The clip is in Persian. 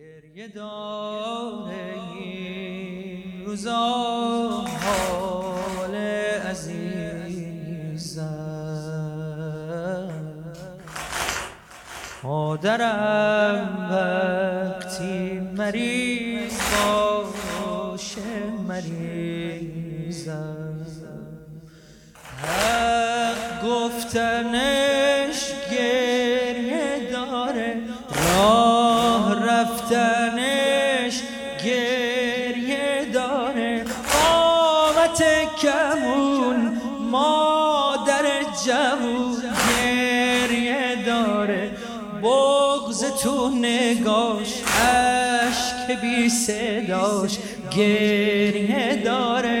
گریه داره این روزا حال عزیزم، مادرم وقتی مریض باشه مریضم، حق گفتنش گریه داره، راه رفتنش گریه داره، قامت کمون مادر جوون گریه داره، بغض تو نگاش، عشق بی صداش گریه داره.